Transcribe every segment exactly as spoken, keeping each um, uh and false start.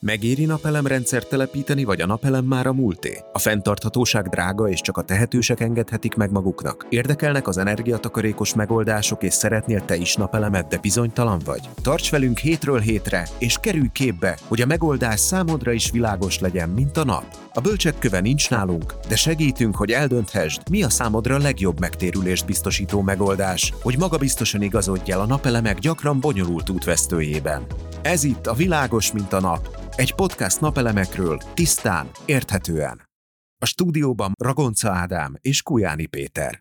Megéri napelemrendszert telepíteni, vagy a napelem már a múlté? A fenntarthatóság drága, és csak a tehetősek engedhetik meg maguknak. Érdekelnek az energiatakarékos megoldások, és szeretnél te is napelemet, de bizonytalan vagy? Tarts velünk hétről hétre, és kerülj képbe, hogy a megoldás számodra is világos legyen, mint a nap. A bölcsek köve nincs nálunk, de segítünk, hogy eldönthesd, mi a számodra legjobb megtérülést biztosító megoldás, hogy magabiztosan igazodj el a napelemek gyakran bonyolult útvesztőjében. Ez itt a Világos, mint a nap. Egy podcast napelemekről, tisztán, érthetően. A stúdióban Ragonczy Ádám és Kujáni Péter.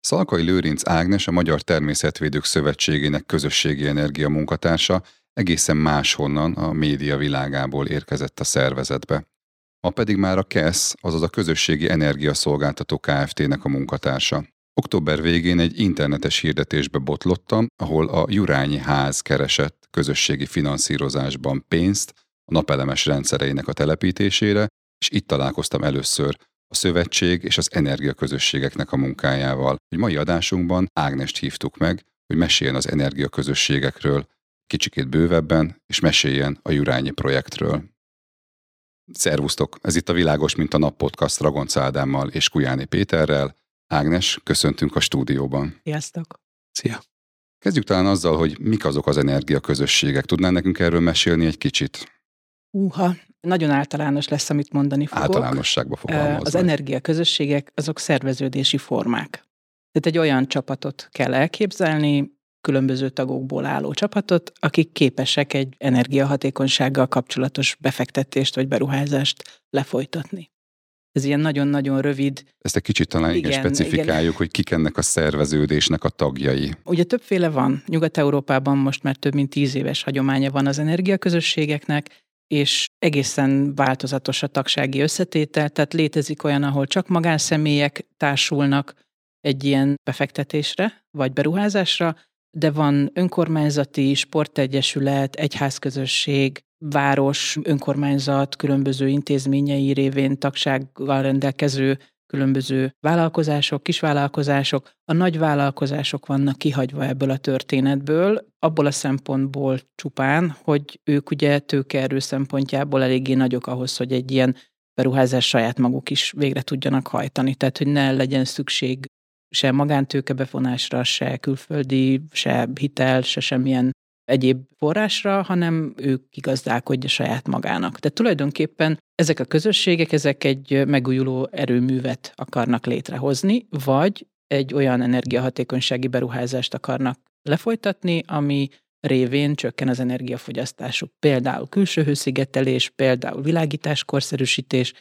Szalkai-Lőrincz Ágnes, a Magyar Természetvédők Szövetségének közösségi energia munkatársa egészen máshonnan, a média világából érkezett a szervezetbe. Ma pedig már a KESZ, azaz a Közösségi Energia Szolgáltató Kft-nek a munkatársa. Október végén egy internetes hirdetésbe botlottam, ahol a Jurányi Ház keresett közösségi finanszírozásban pénzt a napelemes rendszereinek a telepítésére, és itt találkoztam először a szövetség és az energiaközösségeknek a munkájával. Egy mai adásunkban Ágnest hívtuk meg, hogy meséljen az energiaközösségekről kicsikét bővebben, és meséljen a Jurányi projektről. Szervusztok! Ez itt a Világos, mint a Nap podcast Ragonczy Ádámmal és Kujáni Péterrel. Ágnes, köszöntünk a stúdióban. Sziasztok! Szia! Kezdjük talán azzal, hogy mik azok az energiaközösségek. Tudnál nekünk erről mesélni egy kicsit? Húha, nagyon általános lesz, amit mondani fogok. Általánosságban fogalmazni. Az energiaközösségek azok szerveződési formák. Tehát egy olyan csapatot kell elképzelni, különböző tagokból álló csapatot, akik képesek egy energiahatékonysággal kapcsolatos befektetést vagy beruházást lefolytatni. Ez ilyen nagyon-nagyon rövid. Ezt egy kicsit talán igen, specifikáljuk, igen. Hogy kik ennek a szerveződésnek a tagjai. Ugye többféle van. Nyugat-Európában most már több mint tíz éves hagyománya van az energiaközösségeknek, és egészen változatos a tagsági összetétel, tehát létezik olyan, ahol csak magánszemélyek társulnak egy ilyen befektetésre vagy beruházásra, de van önkormányzati, sportegyesület, egyházközösség, város, önkormányzat, különböző intézményei révén tagsággal rendelkező különböző vállalkozások, kisvállalkozások. A nagy vállalkozások vannak kihagyva ebből a történetből, abból a szempontból csupán, hogy ők ugye tőkeerő szempontjából eléggé nagyok ahhoz, hogy egy ilyen beruházás saját maguk is végre tudjanak hajtani. Tehát, hogy ne legyen szükség se magántőkebevonásra, se külföldi, se hitel, se semmilyen egyéb forrásra, hanem ők kigazdálkodja saját magának. De tulajdonképpen ezek a közösségek, ezek egy megújuló erőművet akarnak létrehozni, vagy egy olyan energiahatékonysági beruházást akarnak lefolytatni, ami révén csökken az energiafogyasztásuk. Például külső hőszigetelés, például világításkorszerűsítés,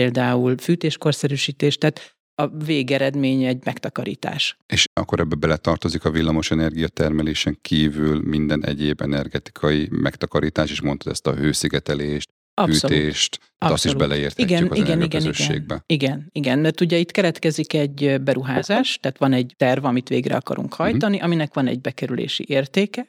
például fűtéskorszerűsítés, tehát a végeredmény egy megtakarítás. És akkor ebbe beletartozik a villamos energiatermelésen kívül minden egyéb energetikai megtakarítás, és mondtad ezt a hőszigetelést, abszolút, hűtést, abszolút. Azt is beleérthetjük igen, az igen, energiaközösségbe. Igen, igen, igen, mert ugye itt keretkezik egy beruházás, tehát van egy terv, amit végre akarunk hajtani, mm-hmm. aminek van egy bekerülési értéke,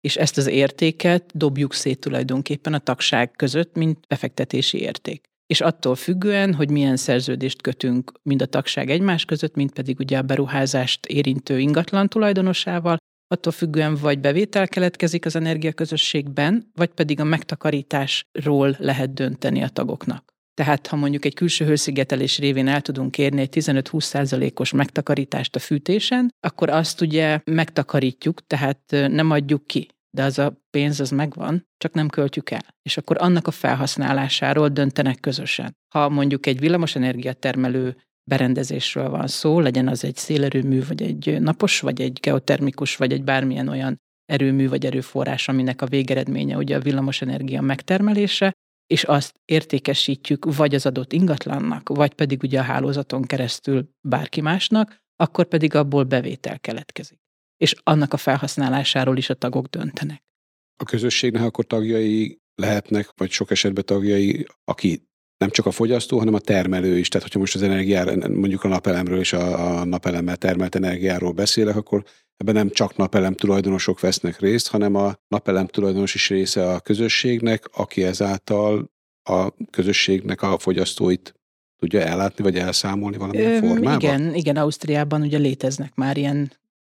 és ezt az értéket dobjuk szét tulajdonképpen a tagság között, mint befektetési érték. És attól függően, hogy milyen szerződést kötünk mind a tagság egymás között, mind pedig ugye a beruházást érintő ingatlan tulajdonosával, attól függően vagy bevétel keletkezik az energiaközösségben, vagy pedig a megtakarításról lehet dönteni a tagoknak. Tehát, ha mondjuk egy külső hőszigetelés révén el tudunk érni egy tizenöt-húsz százalékos megtakarítást a fűtésen, akkor azt ugye megtakarítjuk, tehát nem adjuk ki. De az a pénz, az megvan, csak nem költjük el. És akkor annak a felhasználásáról döntenek közösen. Ha mondjuk egy villamosenergiát termelő berendezésről van szó, legyen az egy szélerőmű, vagy egy napos, vagy egy geotermikus, vagy egy bármilyen olyan erőmű, vagy erőforrás, aminek a végeredménye ugye a villamosenergia megtermelése, és azt értékesítjük vagy az adott ingatlannak, vagy pedig ugye a hálózaton keresztül bárki másnak, akkor pedig abból bevétel keletkezik. És annak a felhasználásáról is a tagok döntenek. A közösségnek akkor tagjai lehetnek, vagy sok esetben tagjai, aki nem csak a fogyasztó, hanem a termelő is. Tehát, hogyha most az energiáról, mondjuk a napelemről és a, a napelemmel termelt energiáról beszélek, akkor ebben nem csak napelem tulajdonosok vesznek részt, hanem a napelem tulajdonos is része a közösségnek, aki ezáltal a közösségnek a fogyasztóit tudja ellátni, vagy elszámolni valamilyen formában? Igen, igen, Ausztriában ugye léteznek már ilyen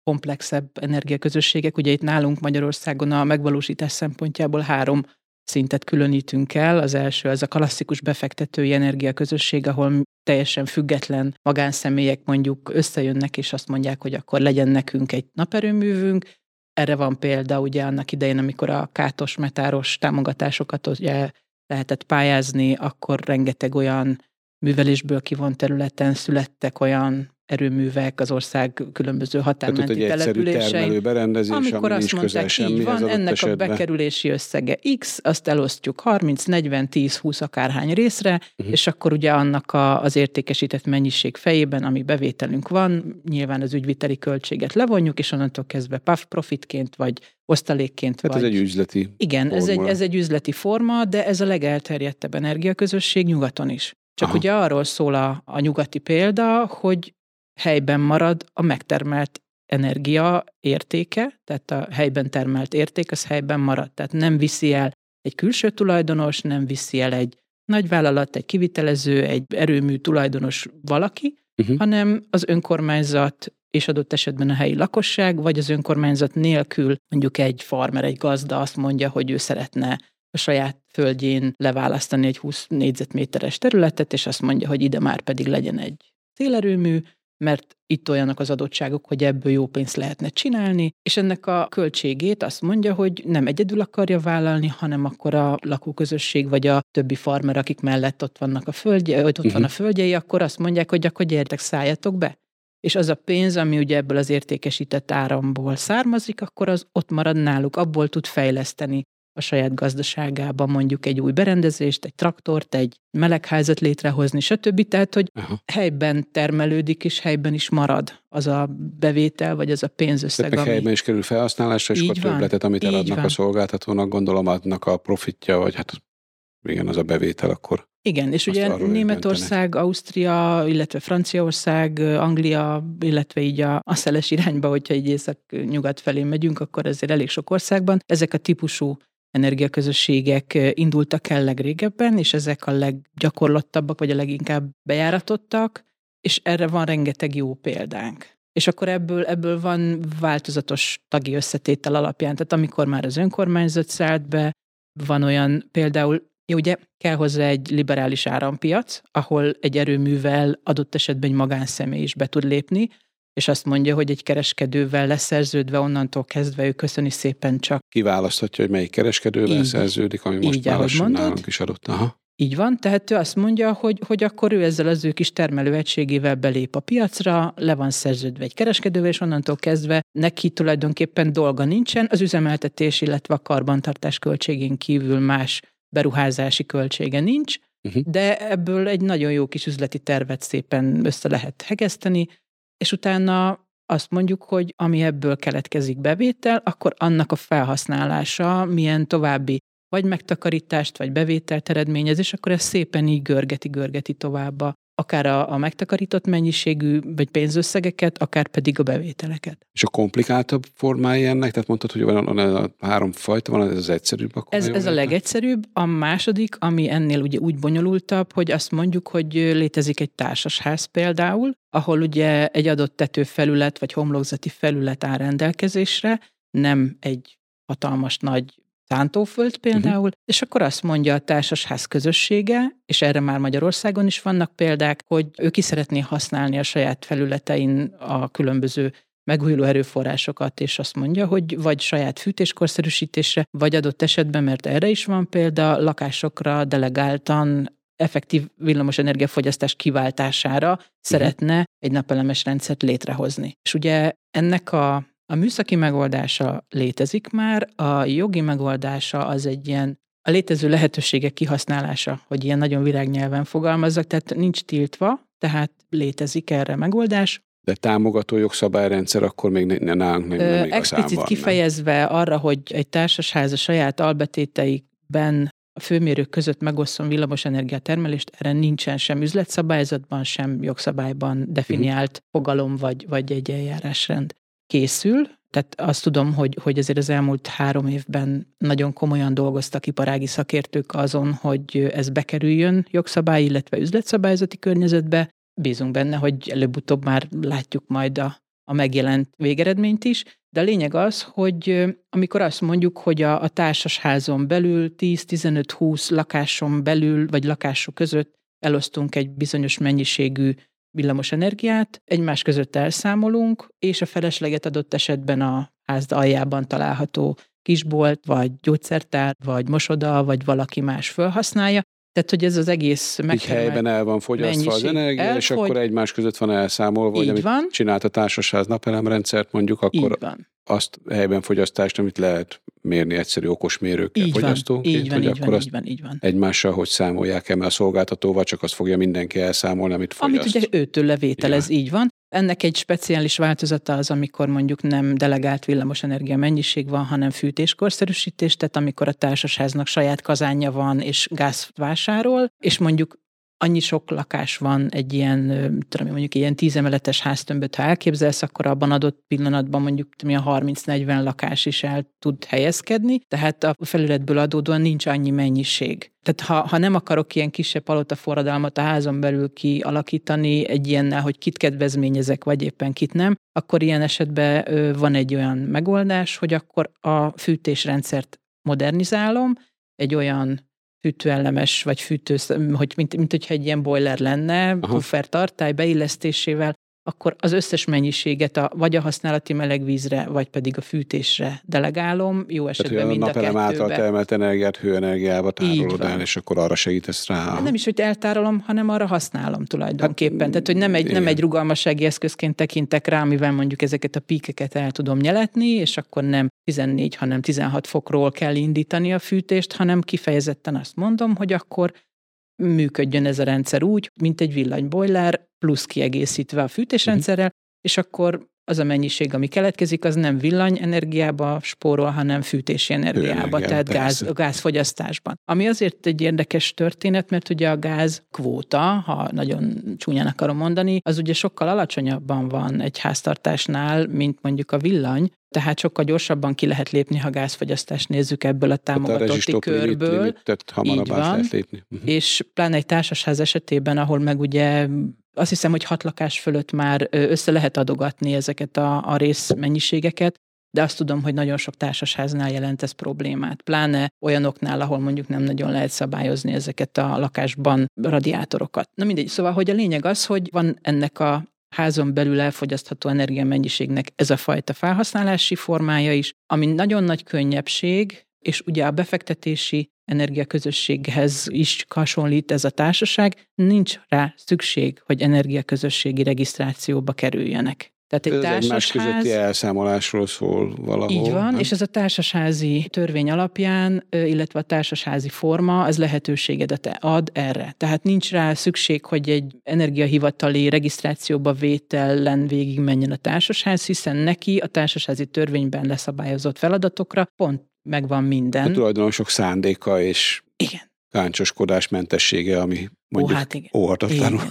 komplexebb energiaközösségek. Ugye itt nálunk Magyarországon a megvalósítás szempontjából három szintet különítünk el. Az első, ez a klasszikus befektetői energiaközösség, ahol teljesen független magánszemélyek mondjuk összejönnek, és azt mondják, hogy akkor legyen nekünk egy naperőművünk. Erre van példa ugye annak idején, amikor a kátos, metáros támogatásokat ugye lehetett pályázni, akkor rengeteg olyan művelésből kivont területen születtek olyan erőművek az ország különböző határmenti településein, amikor azt mondták, így van, ennek esetben a bekerülési összege X, azt elosztjuk harminc, negyven, tíz, húsz akárhány részre, uh-huh. és akkor ugye annak a, az értékesített mennyiség fejében, ami bevételünk van, nyilván az ügyviteli költséget levonjuk, és onnantól kezdve paf profitként, vagy osztalékként. Hát vagy. Ez egy üzleti Igen, forma. Ez, egy, ez egy üzleti forma, de ez a legelterjedtebb energiaközösség nyugaton is. Csak Aha. ugye arról szól a, a nyugati példa, hogy helyben marad a megtermelt energia értéke, tehát a helyben termelt érték, az helyben marad. Tehát nem viszi el egy külső tulajdonos, nem viszi el egy nagyvállalat, egy kivitelező, egy erőmű tulajdonos valaki, uh-huh. hanem az önkormányzat és adott esetben a helyi lakosság, vagy az önkormányzat nélkül mondjuk egy farmer, egy gazda azt mondja, hogy ő szeretne a saját földjén leválasztani egy húsz négyzetméteres területet, és azt mondja, hogy ide már pedig legyen egy szélerőmű, mert itt olyanok az adottságok, hogy ebből jó pénzt lehetne csinálni, és ennek a költségét azt mondja, hogy nem egyedül akarja vállalni, hanem akkor a lakóközösség, vagy a többi farmer, akik mellett ott vannak a földje, ott uh-huh. van a földjei, akkor azt mondják, hogy akkor gyertek, szálljatok be. És az a pénz, ami ugye ebből az értékesített áramból származik, akkor az ott marad náluk, abból tud fejleszteni a saját gazdaságában mondjuk egy új berendezést, egy traktort, egy melegházat létrehozni, stb. Tehát, hogy Aha. helyben termelődik, és helyben is marad az a bevétel, vagy az a pénzösszeg. Tehát meg ami... helyben is kerül felhasználásra, és így akkor van. Többletet, amit így eladnak van. A szolgáltatónak, gondolom adnak a profitja, vagy hát igen, az a bevétel akkor. Igen, és ugye Németország, Ausztria, illetve Franciaország, Anglia, illetve így a, a szeles irányba, hogyha így észak-nyugat felé megyünk, akkor azért elég sok országban ezek a típusú energiaközösségek indultak el legrégebben, és ezek a leggyakorlottabbak, vagy a leginkább bejáratottak, és erre van rengeteg jó példánk. És akkor ebből, ebből van változatos tagi összetétel alapján, tehát amikor már az önkormányzat szállt be, van olyan például, ugye kell hozzá egy liberális árampiac, ahol egy erőművel adott esetben egy magánszemély is be tud lépni, és azt mondja, hogy egy kereskedővel leszerződve, onnantól kezdve ő köszöni szépen csak. Kiválaszthatja, hogy melyik kereskedővel így, szerződik, ami most már lassan nálunk is adott. Aha. Így van, tehát ő azt mondja, hogy, hogy akkor ő ezzel az ő kis termelőegységével belép a piacra, le van szerződve egy kereskedővel, és onnantól kezdve neki tulajdonképpen dolga nincsen, az üzemeltetés, illetve a karbantartás költségén kívül más beruházási költsége nincs, uh-huh. de ebből egy nagyon jó kis üzleti tervet szépen össze lehet hegeszteni, és utána azt mondjuk, hogy ami ebből keletkezik bevétel, akkor annak a felhasználása milyen további vagy megtakarítást, vagy bevételt eredményez, és akkor ez szépen így görgeti-görgeti tovább akár a, a megtakarított mennyiségű, vagy pénzösszegeket, akár pedig a bevételeket. És a komplikáltabb formája ennek? Tehát mondtad, hogy van, van, van három fajta, van ez az egyszerűbb? Akkor ez ez a legegyszerűbb. A második, ami ennél ugye úgy bonyolultabb, hogy azt mondjuk, hogy létezik egy társasház például, ahol ugye egy adott tetőfelület, vagy homlokzati felület áll rendelkezésre, nem egy hatalmas nagy szántóföld például, uh-huh. és akkor azt mondja a társasház közössége, és erre már Magyarországon is vannak példák, hogy ő ki szeretné használni a saját felületein a különböző megújuló erőforrásokat, és azt mondja, hogy vagy saját fűtéskorszerűsítésre, vagy adott esetben, mert erre is van példa, lakásokra delegáltan effektív villamos energiafogyasztás kiváltására uh-huh. szeretne egy napelemes rendszert létrehozni. És ugye ennek a A műszaki megoldása létezik már, a jogi megoldása az egy ilyen a létező lehetőségek kihasználása, hogy ilyen nagyon virágnyelven fogalmazzak, tehát nincs tiltva, tehát létezik erre megoldás. De támogató jogszabályrendszer akkor még ne, nálunk nem, nem igazán explicit van, kifejezve nem? Arra, hogy egy társasház a saját albetéteikben a főmérők között megosszon villamos energiatermelést, erre nincsen sem üzletszabályzatban, sem jogszabályban definiált uh-huh. fogalom vagy, vagy egy eljárásrend. Készül, tehát azt tudom, hogy, hogy azért az elmúlt három évben nagyon komolyan dolgoztak iparági szakértők azon, hogy ez bekerüljön jogszabály, illetve üzletszabályzati környezetbe. Bízunk benne, hogy előbb-utóbb már látjuk majd a, a megjelent végeredményt is, de a lényeg az, hogy amikor azt mondjuk, hogy a, a társasházon belül tíz-tizenöt-húsz lakáson belül, vagy lakások között elosztunk egy bizonyos mennyiségű villamos energiát, egymás között elszámolunk, és a felesleget adott esetben a ház aljában található kisbolt, vagy gyógyszertár, vagy mosoda, vagy valaki más felhasználja. Tehát, hogy ez az egész megtermelt helyben el van fogyasztva az energia, és akkor egymás között van elszámolva, hogy amit van. Csinált a társasház napelemrendszert, mondjuk, akkor azt helyben fogyasztást, amit lehet mérni egyszerű okos mérőkkel fogyasztóként, hogy akkor azt egymással hogy számolják el, mert a szolgáltatóval csak azt fogja mindenki elszámolni, amit fogyaszt. Amit ugye őtől levétel, ez így van. Ennek egy speciális változata az, amikor mondjuk nem delegált villamosenergia mennyiség van, hanem fűtéskorszerűsítés, tehát amikor a társasháznak saját kazánja van és gázt vásárol, és mondjuk annyi sok lakás van egy ilyen, tudom, mondjuk ilyen tízemeletes háztömböt, ha elképzelsz, akkor abban adott pillanatban mondjuk a harminc-negyven lakás is el tud helyezkedni, tehát a felületből adódóan nincs annyi mennyiség. Tehát ha, ha nem akarok ilyen kisebb palotaforradalmat a házon belül kialakítani egy ilyennel, hogy kit kedvezményezek, vagy éppen kit nem, akkor ilyen esetben van egy olyan megoldás, hogy akkor a fűtésrendszert modernizálom, egy olyan fűtőelemes, vagy fűtő, hogy mint, mint hogyha egy ilyen boiler lenne, puffertartály beillesztésével, akkor az összes mennyiséget a, vagy a használati melegvízre, vagy pedig a fűtésre delegálom, jó esetben tehát, mind a, a kettőbe. Tehát, által termelt energiát hőenergiába tárolod el, és akkor arra segítesz rá. Nem is, hogy eltárolom, hanem arra használom tulajdonképpen. Hát, tehát, hogy nem egy, nem egy rugalmassági eszközként tekintek rá, mivel mondjuk ezeket a píkeket el tudom nyeletni, és akkor nem tizennégy, hanem tizenhat fokról kell indítani a fűtést, hanem kifejezetten azt mondom, hogy akkor működjön ez a rendszer úgy, mint egy villanybojler, plusz kiegészítve a fűtésrendszerrel, uh-huh. és akkor az a mennyiség, ami keletkezik, az nem villanyenergiába spórol, hanem fűtési energiába, tehát gáz, gázfogyasztásban. Ami azért egy érdekes történet, mert ugye a gáz kvóta, ha nagyon csúnyán akarom mondani, az ugye sokkal alacsonyabban van egy háztartásnál, mint mondjuk a villany, tehát sokkal gyorsabban ki lehet lépni, ha gázfogyasztást nézzük ebből a támogatotti körből. Limit, tehát hamarabb lehet lépni. Uh-huh. És pláne egy társasház esetében, ahol meg ugye azt hiszem, hogy hat lakás fölött már össze lehet adogatni ezeket a, a részmennyiségeket, de azt tudom, hogy nagyon sok társasháznál jelent ez problémát. Pláne olyanoknál, ahol mondjuk nem nagyon lehet szabályozni ezeket a lakásban radiátorokat. Na mindegy, szóval, hogy a lényeg az, hogy van ennek a házon belül elfogyasztható energiamennyiségnek ez a fajta felhasználási formája is, ami nagyon nagy könnyebbség, és ugye a befektetési energiaközösséghez is hasonlít ez a társaság, nincs rá szükség, hogy energiaközösségi regisztrációba kerüljenek. Tehát egy ez társasház, egymás közötti elszámolásról szól valahol. Így van, nem? És ez a társasházi törvény alapján, illetve a társasházi forma, ez lehetőségedet ad erre. Tehát nincs rá szükség, hogy egy energiahivatali regisztrációba vétellen végig menjen a társasház, hiszen neki a társasházi törvényben leszabályozott feladatokra pont megvan minden. A tulajdonosok szándéka és igen. káncsoskodásmentessége, ami mondjuk hát óhatatlanul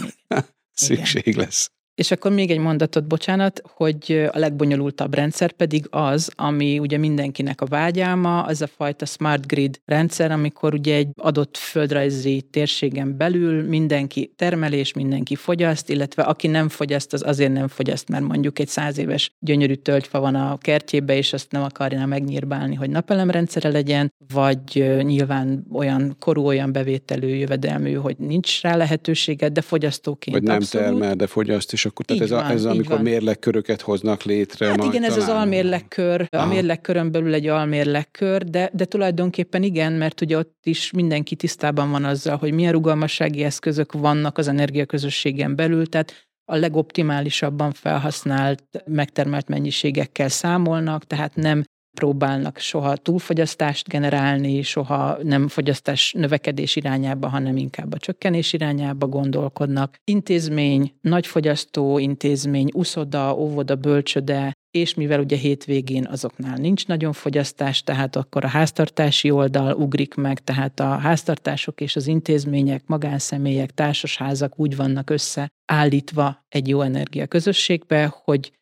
szükség igen. lesz. És akkor még egy mondatot, bocsánat, hogy a legbonyolultabb rendszer pedig az, ami ugye mindenkinek a vágyálma, az a fajta smart grid rendszer, amikor ugye egy adott földrajzi térségen belül mindenki termelés, mindenki fogyaszt, illetve aki nem fogyaszt, az azért nem fogyaszt, mert mondjuk egy száz éves gyönyörű tölgyfa van a kertjébe, és azt nem akarja megnyírbálni, hogy napelemrendszere legyen, vagy nyilván olyan korú, olyan bevételű, jövedelmű, hogy nincs rá lehetősége, de fogyasztóként vagy nem abszolút termel, de fogyaszt is. Akkor, tehát ez, van, a, ez amikor van. Mérlegköröket hoznak létre. Hát igen, talán. Ez az almérlegkör. Aha. A mérlegkörön belül egy almérlegkör, de, de tulajdonképpen igen, mert ugye ott is mindenki tisztában van azzal, hogy milyen rugalmassági eszközök vannak az energiaközösségen belül, tehát a legoptimálisabban felhasznált, megtermelt mennyiségekkel számolnak, tehát nem próbálnak soha túlfogyasztást generálni, soha nem fogyasztás növekedés irányába, hanem inkább a csökkenés irányába gondolkodnak. Intézmény, nagyfogyasztó intézmény, uszoda, óvoda, bölcsöde, és mivel ugye hétvégén azoknál nincs nagyon fogyasztás, tehát akkor a háztartási oldal ugrik meg, tehát a háztartások és az intézmények, magánszemélyek, társasházak úgy vannak összeállítva egy jó energia közösségbe, hogy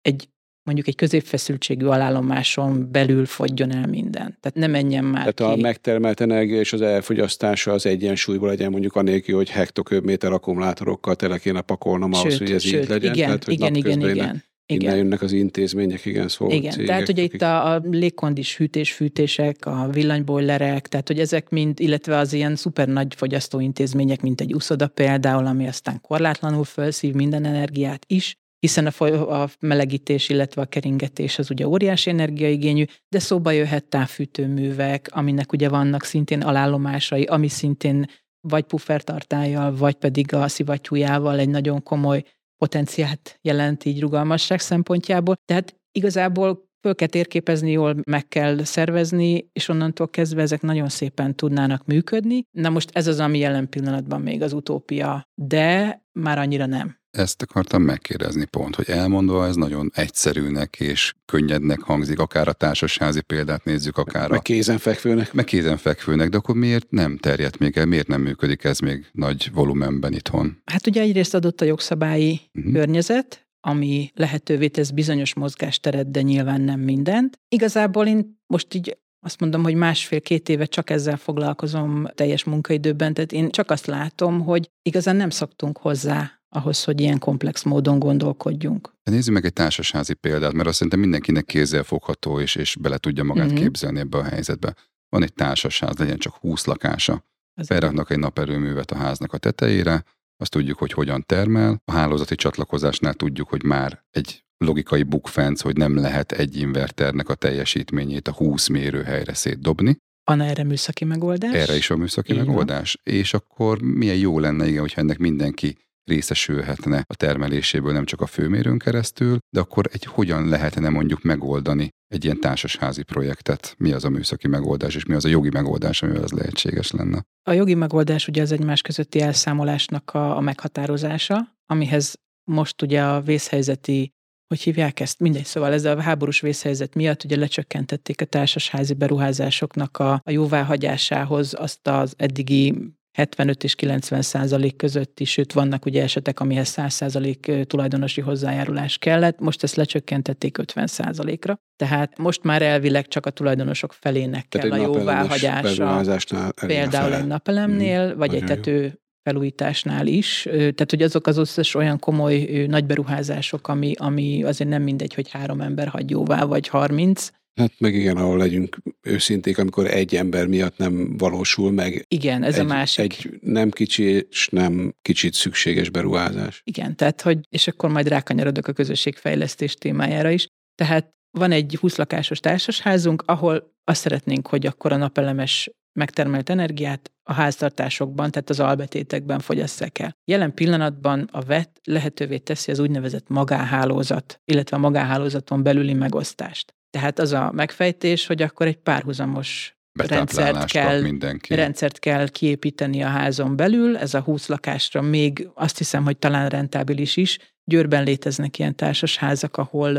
egy mondjuk egy középfeszültségű alállomáson belül fogyjon el minden. Tehát ne menjen már tehát ki. Tehát a megtermelt energia és az elfogyasztása az egyensúlyban legyen, mondjuk anélkül, hogy hektoköbméter akkumulátorokkal tele kéne pakolnom sőt, ahhoz, hogy ez sőt, így legyen. Igen, tehát, igen, igen, igen. Igen. Innen jönnek az intézmények, igen, szóval igen, cégek, tehát ugye akik... itt a, a légkondis hűtés-fűtések, a villanyboilerek, tehát hogy ezek mind, illetve az ilyen szuper nagy fogyasztóintézmények, mint egy uszoda például, ami aztán korlátlanul felszív minden energiát is, hiszen a, foly, a melegítés, illetve a keringetés az ugye óriási energiaigényű, de szóba jöhet távfűtőművek, aminek ugye vannak szintén alállomásai, ami szintén vagy puffertartállyal, vagy pedig a szivattyújával egy nagyon komoly potenciált jelent így rugalmasság szempontjából. Tehát igazából föl kell térképezni, jól meg kell szervezni, és onnantól kezdve ezek nagyon szépen tudnának működni. Na most ez az, ami jelen pillanatban még az utópia, de már annyira nem. Ezt akartam megkérdezni pont, hogy elmondva ez nagyon egyszerűnek és könnyednek hangzik, akár a társasházi példát nézzük, akár a... Meg kézenfekvőnek. Meg kézenfekvőnek, de akkor miért nem terjedt még el, miért nem működik ez még nagy volumenben itthon? Hát ugye egyrészt adott a jogszabályi uh-huh. környezet, ami lehetővé tesz bizonyos mozgásteret, de nyilván nem mindent. Igazából én most így azt mondom, hogy másfél-két éve csak ezzel foglalkozom teljes munkaidőben, tehát én csak azt látom, hogy igazán nem szoktunk hozzá ahhoz, hogy ilyen komplex módon gondolkodjunk. Nézzük meg egy társasházi példát, mert azt szerintem mindenkinek kézzelfogható, és, és bele tudja magát mm-hmm. képzelni ebbe a helyzetbe. Van egy társasház, legyen csak húsz lakása. Felraknak egy naperőművet a háznak a tetejére, azt tudjuk, hogy hogyan termel. A hálózati csatlakozásnál tudjuk, hogy már egy logikai bukfenc, hogy nem lehet egy inverternek a teljesítményét a húsz mérőhelyre szétdobni. Van erre műszaki megoldás? Erre is a műszaki Én megoldás. Van. És akkor milyen jó lenne, igen, hogyha ennek mindenki részesülhetne a termeléséből nem csak a főmérőn keresztül, de akkor egy hogyan lehetne mondjuk megoldani egy ilyen társasházi projektet, mi az a műszaki megoldás, és mi az a jogi megoldás, amivel ez lehetséges lenne. A jogi megoldás ugye az egymás közötti elszámolásnak a, a meghatározása, amihez most ugye a vészhelyzeti, hogy hívják ezt, mindegy, szóval ez a háborús vészhelyzet miatt ugye lecsökkentették a társasházi beruházásoknak a, a jóváhagyásához azt az eddigi hetvenöt és kilencven százalék közötti, sőt vannak ugye esetek, amihez száz százalék tulajdonosi hozzájárulás kellett, most ezt lecsökkentették ötven százalékra. Tehát most már elvileg csak a tulajdonosok felének kell a jóváhagyása. Például egy napelemnél, mm, vagy egy tető felújításnál is. Tehát, hogy azok az összes olyan komoly nagy beruházások, ami, ami azért nem mindegy, hogy három ember hagy jóvá, vagy harminc. Hát meg igen, ahol legyünk őszinték, amikor egy ember miatt nem valósul meg. Igen, ez egy, a másik. Egy nem kicsi és nem kicsit szükséges beruházás. Igen, tehát hogy, és akkor majd rákanyarodok a közösségfejlesztés témájára is. Tehát van egy húsz lakásos társasházunk, ahol azt szeretnénk, hogy akkor a napelemes megtermelt energiát a háztartásokban, tehát az albetétekben fogyasszák el. Jelen pillanatban a vé e té lehetővé teszi az úgynevezett magánhálózat, illetve a magánhálózaton belüli megosztást. Tehát az a megfejtés, hogy akkor egy párhuzamos rendszert kell, rendszert kell kiépíteni a házon belül, ez a húsz lakásra még azt hiszem, hogy talán rentábilis is. Győrben léteznek ilyen társasházak, ahol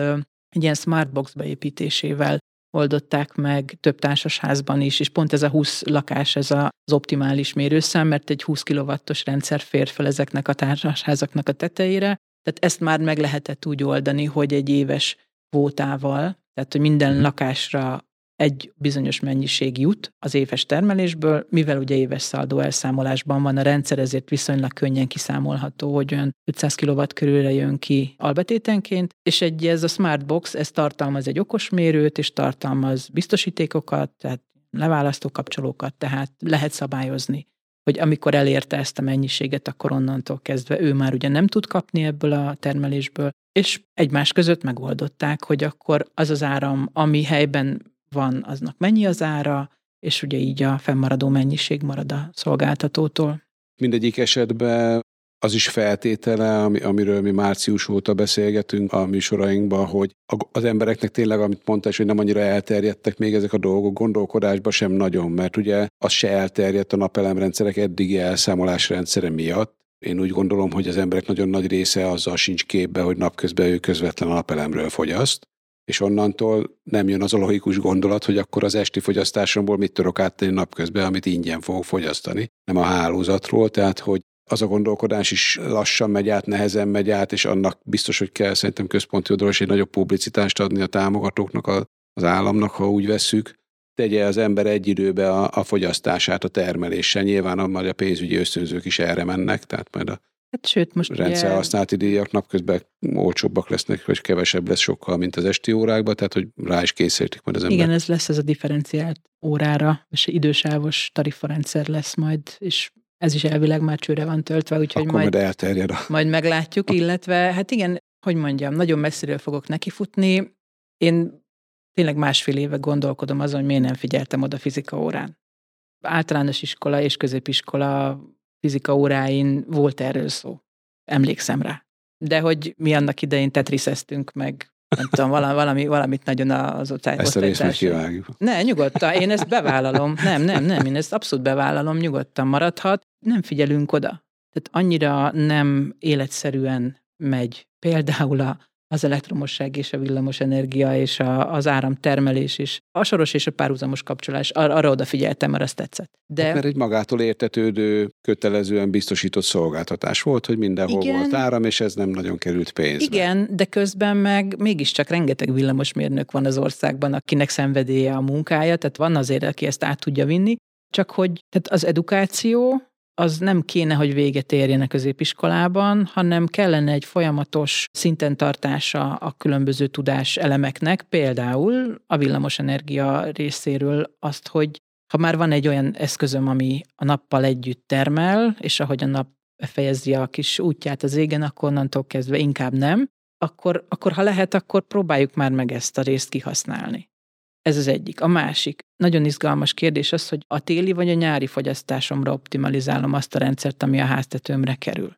egy ilyen smartbox beépítésével oldották meg több társasházban is, és pont ez a húsz lakás, ez az optimális mérőszám, mert egy húsz kilowattos rendszer fér fel ezeknek a társasházaknak a tetejére, tehát ezt már meg lehetett úgy oldani, hogy egy éves kvótával, tehát, hogy minden lakásra egy bizonyos mennyiség jut az éves termelésből, mivel ugye éves szaldó elszámolásban van a rendszer, ezért viszonylag könnyen kiszámolható, hogy olyan ötszáz kilowatt körülre jön ki albetétenként, és egy ez a smartbox, ez tartalmaz egy okosmérőt, és tartalmaz biztosítékokat, tehát leválasztó kapcsolókat, tehát lehet szabályozni, hogy amikor elérte ezt a mennyiséget, akkor onnantól kezdve ő már ugye nem tud kapni ebből a termelésből, és egymás között megoldották, hogy akkor az az áram, ami helyben van, aznak mennyi az ára, és ugye így a fennmaradó mennyiség marad a szolgáltatótól. Mindegyik esetben az is feltétele, amiről mi március óta beszélgetünk a műsorainkban, hogy az embereknek tényleg, amit mondtál, hogy nem annyira elterjedtek még ezek a dolgok gondolkodásban sem nagyon, mert ugye az se elterjedt a napelemrendszerek eddigi elszámolásrendszere miatt. Én úgy gondolom, hogy az emberek nagyon nagy része azzal sincs képbe, hogy napközben ő közvetlen a napelemről fogyaszt, és onnantól nem jön az a logikus gondolat, hogy akkor az esti fogyasztásomból mit tudok áttenni napközben, amit ingyen fogok fogyasztani, nem a hálózatról, tehát hogy az a gondolkodás is lassan megy át, nehezen megy át, és annak biztos, hogy kell szerintem központi oldalról is egy nagyobb publicitást adni a támogatóknak, az államnak, ha úgy vesszük. Tegye az ember egy időbe a, a fogyasztását a termeléssel. Nyilván a, a pénzügyi ösztönzők is erre mennek, tehát majd a Hát sőt, most rendszerhasználati ugye... díjak napközben olcsóbbak lesznek, vagy kevesebb lesz sokkal, mint az esti órákban, tehát hogy rá is kényszerítik majd az ember. Igen, ez lesz ez a differenciált órára, és idősávos tarifarendszer lesz majd, és ez is elvileg már csőre van töltve, úgyhogy akkor majd, majd elterjed a... majd meglátjuk, illetve hát igen, hogy mondjam, nagyon messziről fogok nekifutni. Én tényleg másfél éve gondolkodom azon, hogy miért nem figyeltem oda fizika órán. Általános iskola és középiskola fizika óráin volt erről szó. Emlékszem rá. De hogy mi annak idején tetriszeztünk meg, nem tudom, valami, valamit nagyon az osztálytársai. Ezt a részt meg kivágjuk. Ne, nyugodtan, én ezt bevállalom. Nem, nem, nem, én ezt abszolút bevállalom, nyugodtan maradhat. Nem figyelünk oda. Tehát annyira nem életszerűen megy például a az elektromosság és a villamos energia és a, az áramtermelés is. A soros és a párhuzamos kapcsolás, ar- arra odafigyeltem, mert azt tetszett. De... Hát mert egy magától értetődő, kötelezően biztosított szolgáltatás volt, hogy mindenhol igen, volt áram, és ez nem nagyon került pénzbe. Igen, de közben meg mégiscsak rengeteg villamosmérnök van az országban, akinek szenvedélye a munkája, tehát van azért, aki ezt át tudja vinni, csak hogy tehát az edukáció az nem kéne, hogy véget érjen a középiskolában, hanem kellene egy folyamatos szinten tartása a különböző tudás elemeknek, például a villamosenergia részéről azt, hogy ha már van egy olyan eszközöm, ami a nappal együtt termel, és ahogy a nap befejezi a kis útját az égen, akkor onnantól kezdve inkább nem, akkor, akkor ha lehet, akkor próbáljuk már meg ezt a részt kihasználni. Ez az egyik. A másik, nagyon izgalmas kérdés az, hogy a téli vagy a nyári fogyasztásomra optimalizálom azt a rendszert, ami a háztetőmre kerül.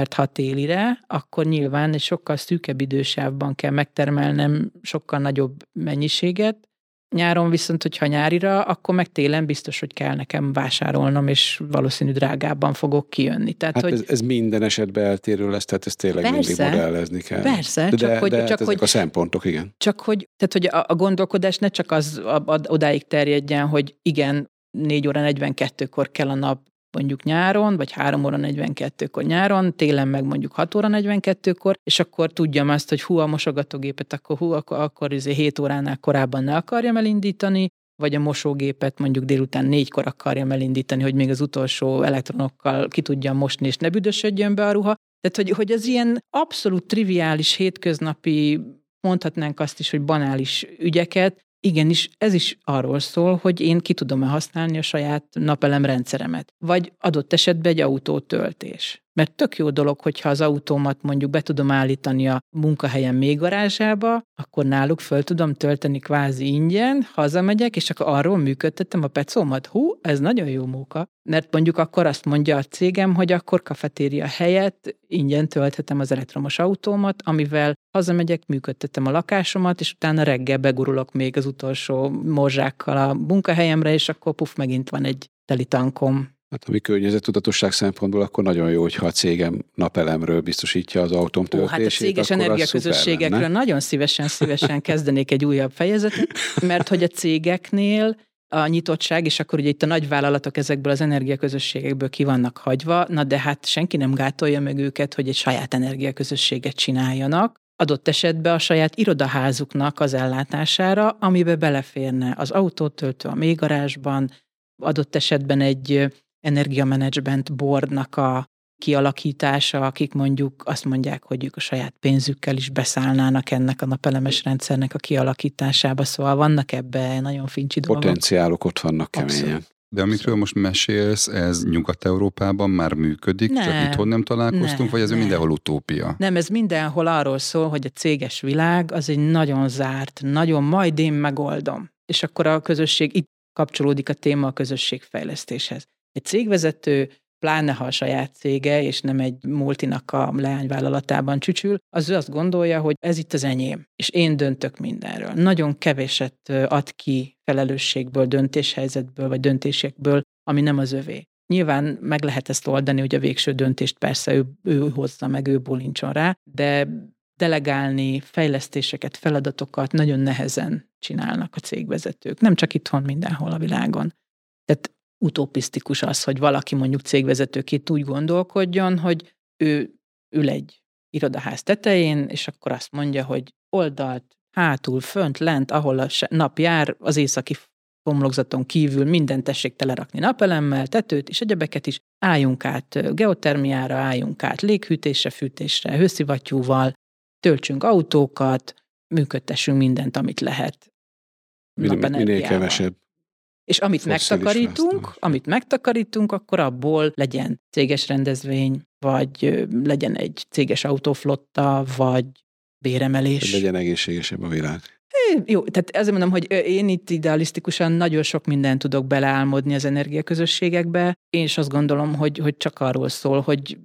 Mert ha télire, akkor nyilván egy sokkal szűkebb idősávban kell megtermelnem sokkal nagyobb mennyiséget. Nyáron viszont, hogyha nyárira, akkor meg télen biztos, hogy kell nekem vásárolnom, és valószínű drágábban fogok kijönni. Tehát, hát hogy... ez, ez minden esetben eltérő lesz, tehát ezt tényleg persze, mindig modellezni kell. Persze, de, csak de, hogy... De csak, ezek hogy, a szempontok, igen. Csak hogy, tehát, hogy a, a gondolkodás ne csak az a, a, odáig terjedjen, hogy igen, négy óra negyvenkettőkor kell a nap mondjuk nyáron, vagy három óra negyvenkettőkor nyáron, télen meg mondjuk hat óra negyvenkettőkor, és akkor tudjam azt, hogy hú, a mosogatógépet akkor hú, akkor, akkor izé hét óránál korábban ne akarjam elindítani, vagy a mosógépet mondjuk délután négykor akarjam elindítani, hogy még az utolsó elektronokkal ki tudjam mosni, és ne büdösödjön be a ruha. Tehát, hogy, hogy az ilyen abszolút triviális, hétköznapi, mondhatnánk azt is, hogy banális ügyeket, igenis, ez is arról szól, hogy én ki tudom-e használni a saját napelemrendszeremet. Vagy adott esetben egy autótöltés. Mert tök jó dolog, hogyha az autómat mondjuk be tudom állítani a munkahelyen még garázsába, akkor náluk föl tudom tölteni kvázi ingyen, hazamegyek, és akkor arról működtettem a pecómat. Hú, ez nagyon jó móka. Mert mondjuk akkor azt mondja a cégem, hogy akkor kafetéria helyett ingyen tölthetem az elektromos autómat, amivel hazamegyek, működtetem a lakásomat, és utána reggel begurulok még az utolsó morzsákkal a munkahelyemre, és akkor puf, megint van egy teli tankom. Hát ami környezettudatosság szempontból, akkor nagyon jó, hogyha a cégem napelemről biztosítja az autóm töltését. Hát a céges energiaközösségekről nagyon szívesen, szívesen kezdenék egy újabb fejezetet, mert hogy a cégeknél a nyitottság, és akkor ugye itt a nagyvállalatok ezekből az energiaközösségekből ki vannak hagyva, na de hát senki nem gátolja meg őket, hogy egy saját energiaközösséget csináljanak, adott esetben a saját irodaházuknak az ellátására, amibe beleférne az autótöltő a mélygarázsban, adott esetben egy energiamenedzsment boardnak a kialakítása, akik mondjuk azt mondják, hogy ők a saját pénzükkel is beszállnának ennek a napelemes rendszernek a kialakításába, szóval vannak ebben nagyon fincsi dolgok. Potenciálok ott vannak keményen. Abszolút. De amikről most mesélsz, ez Nyugat-Európában már működik, nem, csak itthon nem találkoztunk, nem, vagy ez nem. mindenhol utópia? Nem, ez mindenhol arról szól, hogy a céges világ az egy nagyon zárt, nagyon majd én megoldom. És akkor a közösség, itt kapcsolódik a téma a közösségfejlesztéshez. Egy cégvezető, pláne ha a saját cége, és nem egy multinak a leányvállalatában csücsül, az ő azt gondolja, hogy ez itt az enyém, és én döntök mindenről. Nagyon keveset ad ki felelősségből, döntéshelyzetből, vagy döntésekből, ami nem az övé. Nyilván meg lehet ezt oldani, hogy a végső döntést persze ő, ő hozza meg, ő bolincson rá, de delegálni fejlesztéseket, feladatokat nagyon nehezen csinálnak a cégvezetők. Nem csak itthon, mindenhol a világon. Tehát utopisztikus az, hogy valaki mondjuk cégvezetőként úgy gondolkodjon, hogy ő ül egy irodaház tetején, és akkor azt mondja, hogy oldalt, hátul, fönt, lent, ahol a nap jár, az északi homlokzaton kívül mindent tessék telerakni napelemmel, tetőt és egyebeket is, álljunk át geotermiára, álljunk át léghűtésre, fűtésre, hőszivattyúval, töltsünk autókat, működtessünk mindent, amit lehet. Minél kevesebb. És amit megtakarítunk, amit megtakarítunk, akkor abból legyen céges rendezvény, vagy legyen egy céges autóflotta, vagy béremelés. Legyen egészségesebb a világ. Jó, tehát azért mondom, hogy én itt idealisztikusan nagyon sok mindent tudok beleálmodni az energiaközösségekbe, én is azt gondolom, hogy, hogy csak arról szól, hogy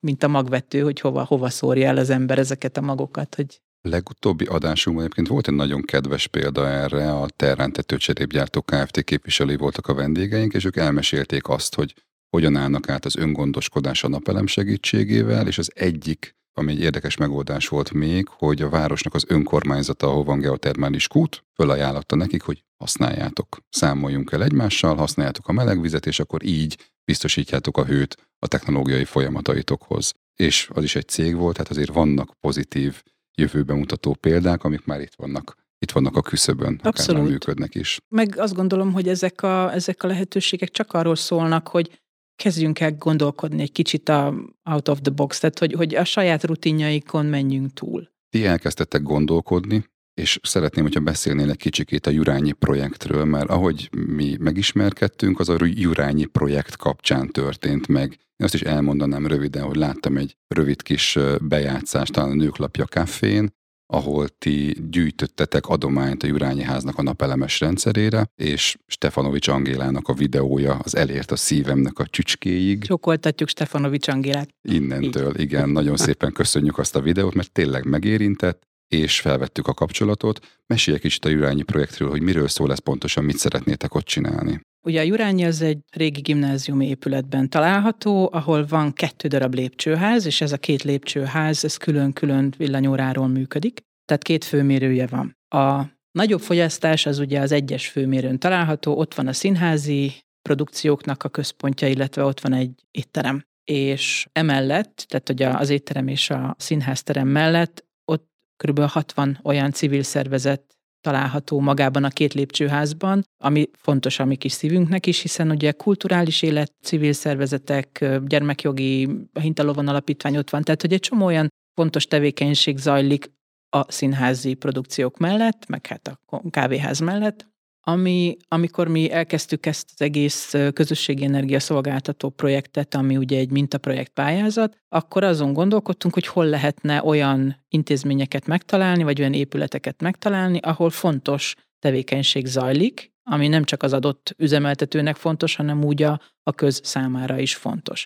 mint a magvető, hogy hova, hova szórja el az ember ezeket a magokat, hogy... Legutóbbi adásunkban egyébként volt egy nagyon kedves példa erre, a Terrántető Cserépgyártó Kft. Képviselői voltak a vendégeink, és ők elmesélték azt, hogy hogyan állnak át az öngondoskodás a napelem segítségével, és az egyik, ami egy érdekes megoldás volt még, hogy a városnak az önkormányzata, ahol van geotermális kút, fölajánlotta nekik, hogy használjátok, számoljunk el egymással, használjátok a melegvizet, és akkor így biztosítjátok a hőt a technológiai folyamataitokhoz. És az is egy cég volt, tehát azért vannak pozitív jövőbe mutató példák, amik már itt vannak. Itt vannak a küszöbön, akár működnek is. Meg azt gondolom, hogy ezek a, ezek a lehetőségek csak arról szólnak, hogy kezdjünk el gondolkodni egy kicsit a out of the box, tehát hogy, hogy a saját rutinjaikon menjünk túl. Ti elkezdtetek gondolkodni, és szeretném, hogyha beszélnél egy kicsikét a Jurányi projektről, mert ahogy mi megismerkedtünk, az a Jurányi projekt kapcsán történt meg. Én azt is elmondanám röviden, hogy láttam egy rövid kis bejátszást, talán a Nőklapja Cafén, ahol ti gyűjtöttetek adományt a Jurányi Háznak a napelemes rendszerére, és Stefanovics Angélának a videója az elért a szívemnek a csücskéig. Csokoltatjuk Stefanovics Angélát. Innentől, így. Igen, nagyon szépen köszönjük azt a videót, mert tényleg megérintett, és felvettük a kapcsolatot. Mesélj egy kicsit a Jurányi projektről, hogy miről szól ez pontosan, mit szeretnétek ott csinálni. Ugye a Jurányi az egy régi gimnáziumi épületben található, ahol van kettő darab lépcsőház, és ez a két lépcsőház, ez külön-külön villanyóráról működik, tehát két főmérője van. A nagyobb fogyasztás az ugye az egyes főmérőn található, ott van a színházi produkcióknak a központja, illetve ott van egy étterem. És emellett, tehát ugye az étterem és a színházterem mellett ott kb. hatvan olyan civil szervezet található magában a két lépcsőházban, ami fontos a mi kis szívünknek is, hiszen ugye kulturális élet, civil szervezetek, gyermekjogi, a Hintalovon Alapítvány ott van, tehát hogy egy csomó olyan fontos tevékenység zajlik a színházi produkciók mellett, meg hát a kávéház mellett, ami, amikor mi elkezdtük ezt az egész közösségi energia szolgáltató projektet, ami ugye egy mintaprojekt pályázat, akkor azon gondolkodtunk, hogy hol lehetne olyan intézményeket megtalálni, vagy olyan épületeket megtalálni, ahol fontos tevékenység zajlik, ami nem csak az adott üzemeltetőnek fontos, hanem úgy a, a köz számára is fontos.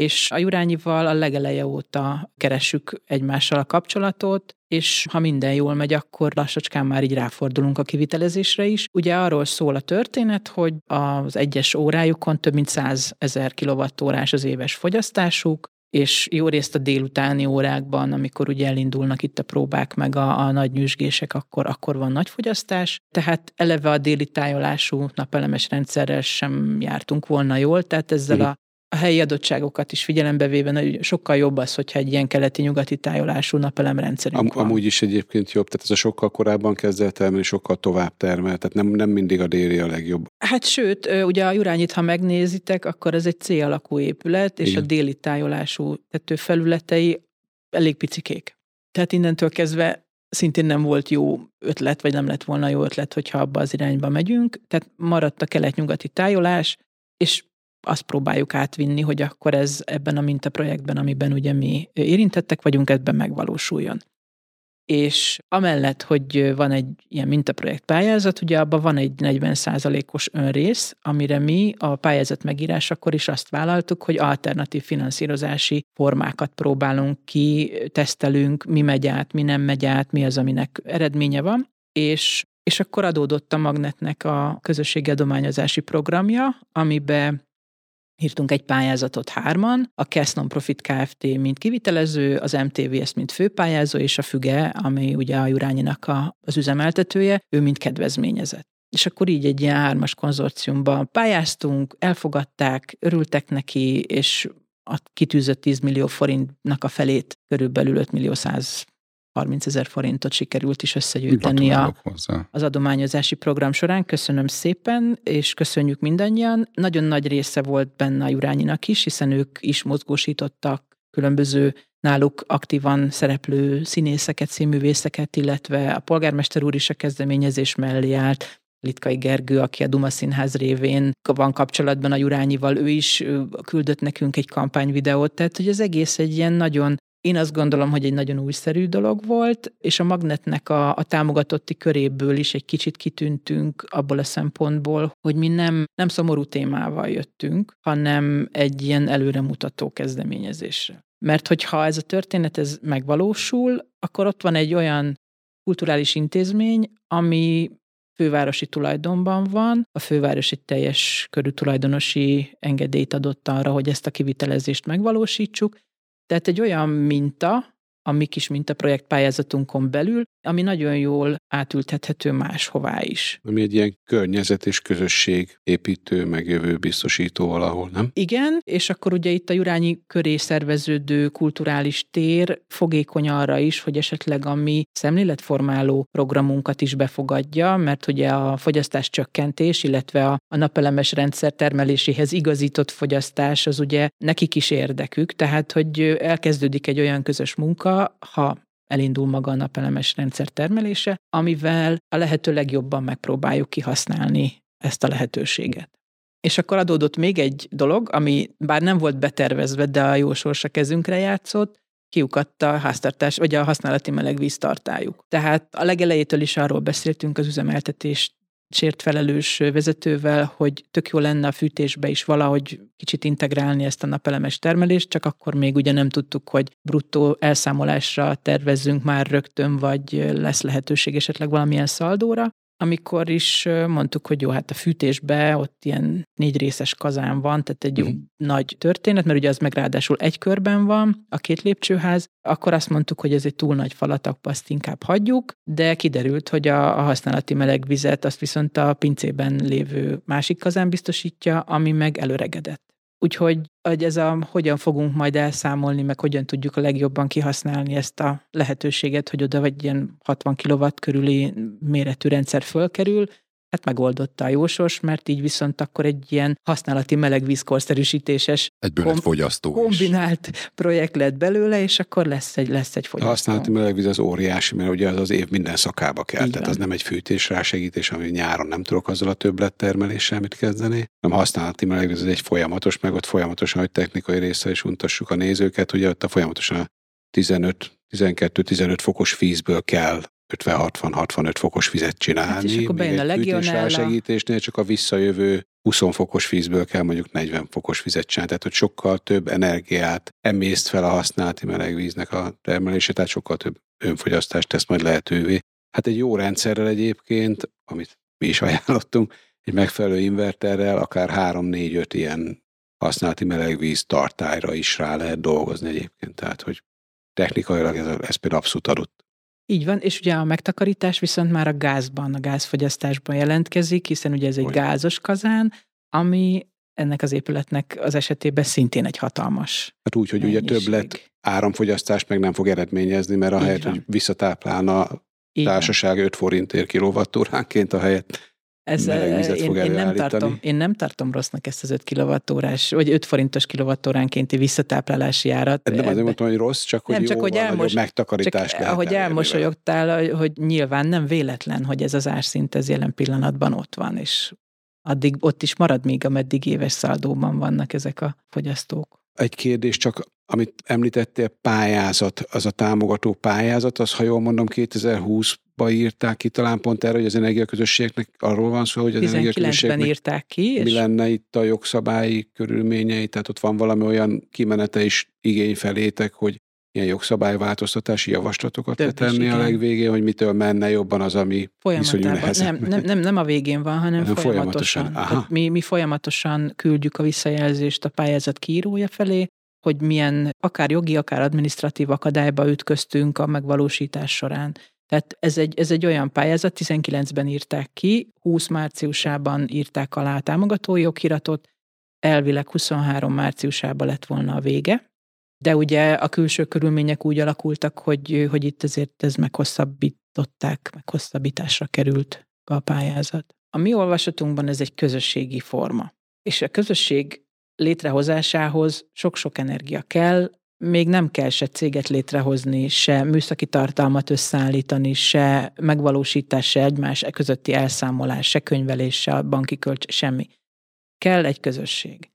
És a Jurányival a legeleje óta keressük egymással a kapcsolatot, és ha minden jól megy, akkor lassacskán már így ráfordulunk a kivitelezésre is. Ugye arról szól a történet, hogy az egyes órájukon több mint százezer kilowattórás az éves fogyasztásuk, és jó részt a délutáni órákban, amikor ugye elindulnak itt a próbák, meg a, a nagy nyüzsgések, akkor, akkor van nagy fogyasztás. Tehát eleve a déli tájolású napelemes rendszerrel sem jártunk volna jól, tehát ezzel a A helyi adottságokat is figyelembe véve sokkal jobb az, hogyha egy ilyen keleti-nyugati tájolású napelemrendszerünk Am, van. Amúgy is egyébként jobb, tehát ez a sokkal korábban kezd el termelni, sokkal tovább termel, tehát nem, nem mindig a déli a legjobb. Hát sőt, ugye a Jurányit, ha megnézitek, akkor ez egy C-alakú épület, és igen, a déli tájolású tetőfelületei elég picikék. Tehát innentől kezdve szintén nem volt jó ötlet, vagy nem lett volna jó ötlet, hogyha abba az irányba megyünk, tehát maradt a kelet-nyugati tájolás, és azt próbáljuk átvinni, hogy akkor ez ebben a mintaprojektben, amiben ugye mi érintettek vagyunk, ebben megvalósuljon. És amellett, hogy van egy ilyen mintaprojekt pályázat, ugye abban van egy negyven százalékos önrész, amire mi a pályázat megírásakor is azt vállaltuk, hogy alternatív finanszírozási formákat próbálunk ki, tesztelünk, mi megy át, mi nem megy át, mi az, aminek eredménye van, és és akkor adódott a Magnetnek a közösségi adományozási programja, amiben írtunk egy pályázatot hárman, a KESZ Nonprofit Kft. Mint kivitelező, az em té vé es mint főpályázó, és a Füge, ami ugye a Jurányinak a, az üzemeltetője, ő mint kedvezményezett. És akkor így egy ilyen hármas konzorciumban pályáztunk, elfogadták, örültek neki, és a kitűzött tíz millió forintnak a felét, körülbelül öt millió száz harmincezer forintot sikerült is összegyűjteni a, az adományozási program során. Köszönöm szépen, és köszönjük mindannyian. Nagyon nagy része volt benne a Jurányinak is, hiszen ők is mozgósítottak különböző náluk aktívan szereplő színészeket, színművészeket, illetve a polgármester úr is a kezdeményezés mellé állt. Litkai Gergő, aki a Duma Színház révén van kapcsolatban a Jurányival, ő is küldött nekünk egy kampányvideót, tehát hogy az egész egy ilyen nagyon, én azt gondolom, hogy egy nagyon újszerű dolog volt, és a Magnetnek a, a támogatotti köréből is egy kicsit kitűntünk abból a szempontból, hogy mi nem, nem szomorú témával jöttünk, hanem egy ilyen előremutató kezdeményezésre. Mert hogyha ez a történet ez megvalósul, akkor ott van egy olyan kulturális intézmény, ami fővárosi tulajdonban van, a főváros egy teljes körű tulajdonosi engedélyt adott arra, hogy ezt a kivitelezést megvalósítsuk. Tehát egy olyan minta, a mi kis mintaprojekt pályázatunkon belül, ami nagyon jól átültethető máshová is. Ami egy ilyen környezet és közösség építő, meg jövő biztosító valahol, nem? Igen, és akkor ugye itt a Jurányi köré szerveződő kulturális tér fogékony arra is, hogy esetleg a mi szemléletformáló programunkat is befogadja, mert ugye a fogyasztáscsökkentés, illetve a, a napelemes rendszer termeléséhez igazított fogyasztás, az ugye nekik is érdekük, tehát hogy elkezdődik egy olyan közös munka, ha elindul maga a napelemes rendszer termelése, amivel a lehető legjobban megpróbáljuk kihasználni ezt a lehetőséget. És akkor adódott még egy dolog, ami bár nem volt betervezve, de a jó sorsa kezünkre játszott, kiukadt a háztartás, vagy a használati melegvíztartályuk. Tehát a legelejétől is arról beszéltünk az üzemeltetésért felelős vezetővel, hogy tök jó lenne a fűtésbe is valahogy kicsit integrálni ezt a napelemes termelést, csak akkor még ugye nem tudtuk, hogy bruttó elszámolásra tervezzünk már rögtön, vagy lesz lehetőség esetleg valamilyen szaldóra. Amikor is mondtuk, hogy jó, hát a fűtésbe ott ilyen négy részes kazán van, tehát egy mm. nagy történet, mert ugye az meg ráadásul egy körben van, a két lépcsőház, akkor azt mondtuk, hogy ez egy túl nagy falatakba, azt inkább hagyjuk, de kiderült, hogy a, a használati melegvizet azt viszont a pincében lévő másik kazán biztosítja, ami meg elöregedett. Úgyhogy hogy ez a hogyan fogunk majd elszámolni, meg hogyan tudjuk a legjobban kihasználni ezt a lehetőséget, hogy oda vagy ilyen hatvan kilowatt körüli méretű rendszer fölkerül, hát megoldotta a jósors, mert így viszont akkor egy ilyen használati melegvízkorszerűsítéses kom- kombinált is. projekt lett belőle, és akkor lesz egy, lesz egy fogyasztó. A használati melegvíz az óriási, mert ugye az az év minden szakába kell, így tehát van. Az nem egy fűtésrá segítés, ami nyáron nem tudok azzal a többlettermeléssel mit kezdeni, hanem használati melegvíz az egy folyamatos, meg ott folyamatosan, hogy technikai része is untassuk a nézőket, ugye ott a folyamatosan tizenöt, tizenkettő, tizenöt fokos vízből kell ötven-hatvan-hatvanöt fokos vizet csinálni. Hát és akkor bejön a legionella. Segítésnél csak a visszajövő húsz fokos vízből kell mondjuk negyven fokos vizet csinálni, tehát hogy sokkal több energiát emészt fel a használati melegvíznek a termelését, tehát sokkal több önfogyasztást tesz majd lehetővé. Hát egy jó rendszerrel egyébként, amit mi is ajánlottunk, egy megfelelő inverterrel akár három-négy-öt ilyen használati melegvíz tartályra is rá lehet dolgozni egyébként, tehát hogy technikailag ez, ez például abszolút adott. Így van, és ugye a megtakarítás viszont már a gázban, a gázfogyasztásban jelentkezik, hiszen ugye ez egy Olyan. gázos kazán, ami ennek az épületnek az esetében szintén egy hatalmas. Hát úgy, hogy mennyiség. Ugye többlet áramfogyasztást meg nem fog eredményezni, mert ahelyett, hogy visszatáplálna a társaság öt forintért kilovattóránként, ahelyett ez melegvizet én, fog én nem tartom, én nem tartom rossznak ezt az öt kilovattórás, vagy öt forintos kilovattóránkénti visszatáplálási árat. Nem azért mondtam, hogy rossz, csak hogy nem, jóval csak, hogy elmos, megtakarítás csak, ahogy elmosolyogtál, hogy nyilván nem véletlen, hogy ez az árszint ez jelen pillanatban ott van, és addig ott is marad még, ameddig éves szaldóban vannak ezek a fogyasztók. Egy kérdés csak, amit említettél, pályázat, az a támogató pályázat, az, ha jól mondom, kétezer-húszba írták ki talán pont erre, hogy az energiaközösségnek arról van szó, hogy az energiaközösségnek írták ki, és mi lenne itt a jogszabályi körülményei, tehát ott van valami olyan kimenete is igény felétek, hogy ilyen jogszabályváltoztatási javaslatokat letenni a legvégén, hogy mitől menne jobban az, ami viszonyú nehezen. Nem, nem, nem a végén van, hanem nem folyamatosan. folyamatosan. Mi, mi folyamatosan küldjük a visszajelzést a pályázat kiírója felé, hogy milyen akár jogi, akár adminisztratív akadályba ütköztünk a megvalósítás során. Tehát ez egy, ez egy olyan pályázat, tizenkilencben írták ki, húsz márciusában írták alá a támogatói okiratot, elvileg huszonhárom márciusában lett volna a vége. De ugye a külső körülmények úgy alakultak, hogy, hogy itt azért ez meghosszabbították, meghosszabbításra került a pályázat. A mi olvasatunkban ez egy közösségi forma. És a közösség létrehozásához sok-sok energia kell, még nem kell se céget létrehozni, se műszaki tartalmat összeállítani, se megvalósítás, se egymás közötti elszámolás, se könyvelés, se banki kölcs, semmi. Kell egy közösség.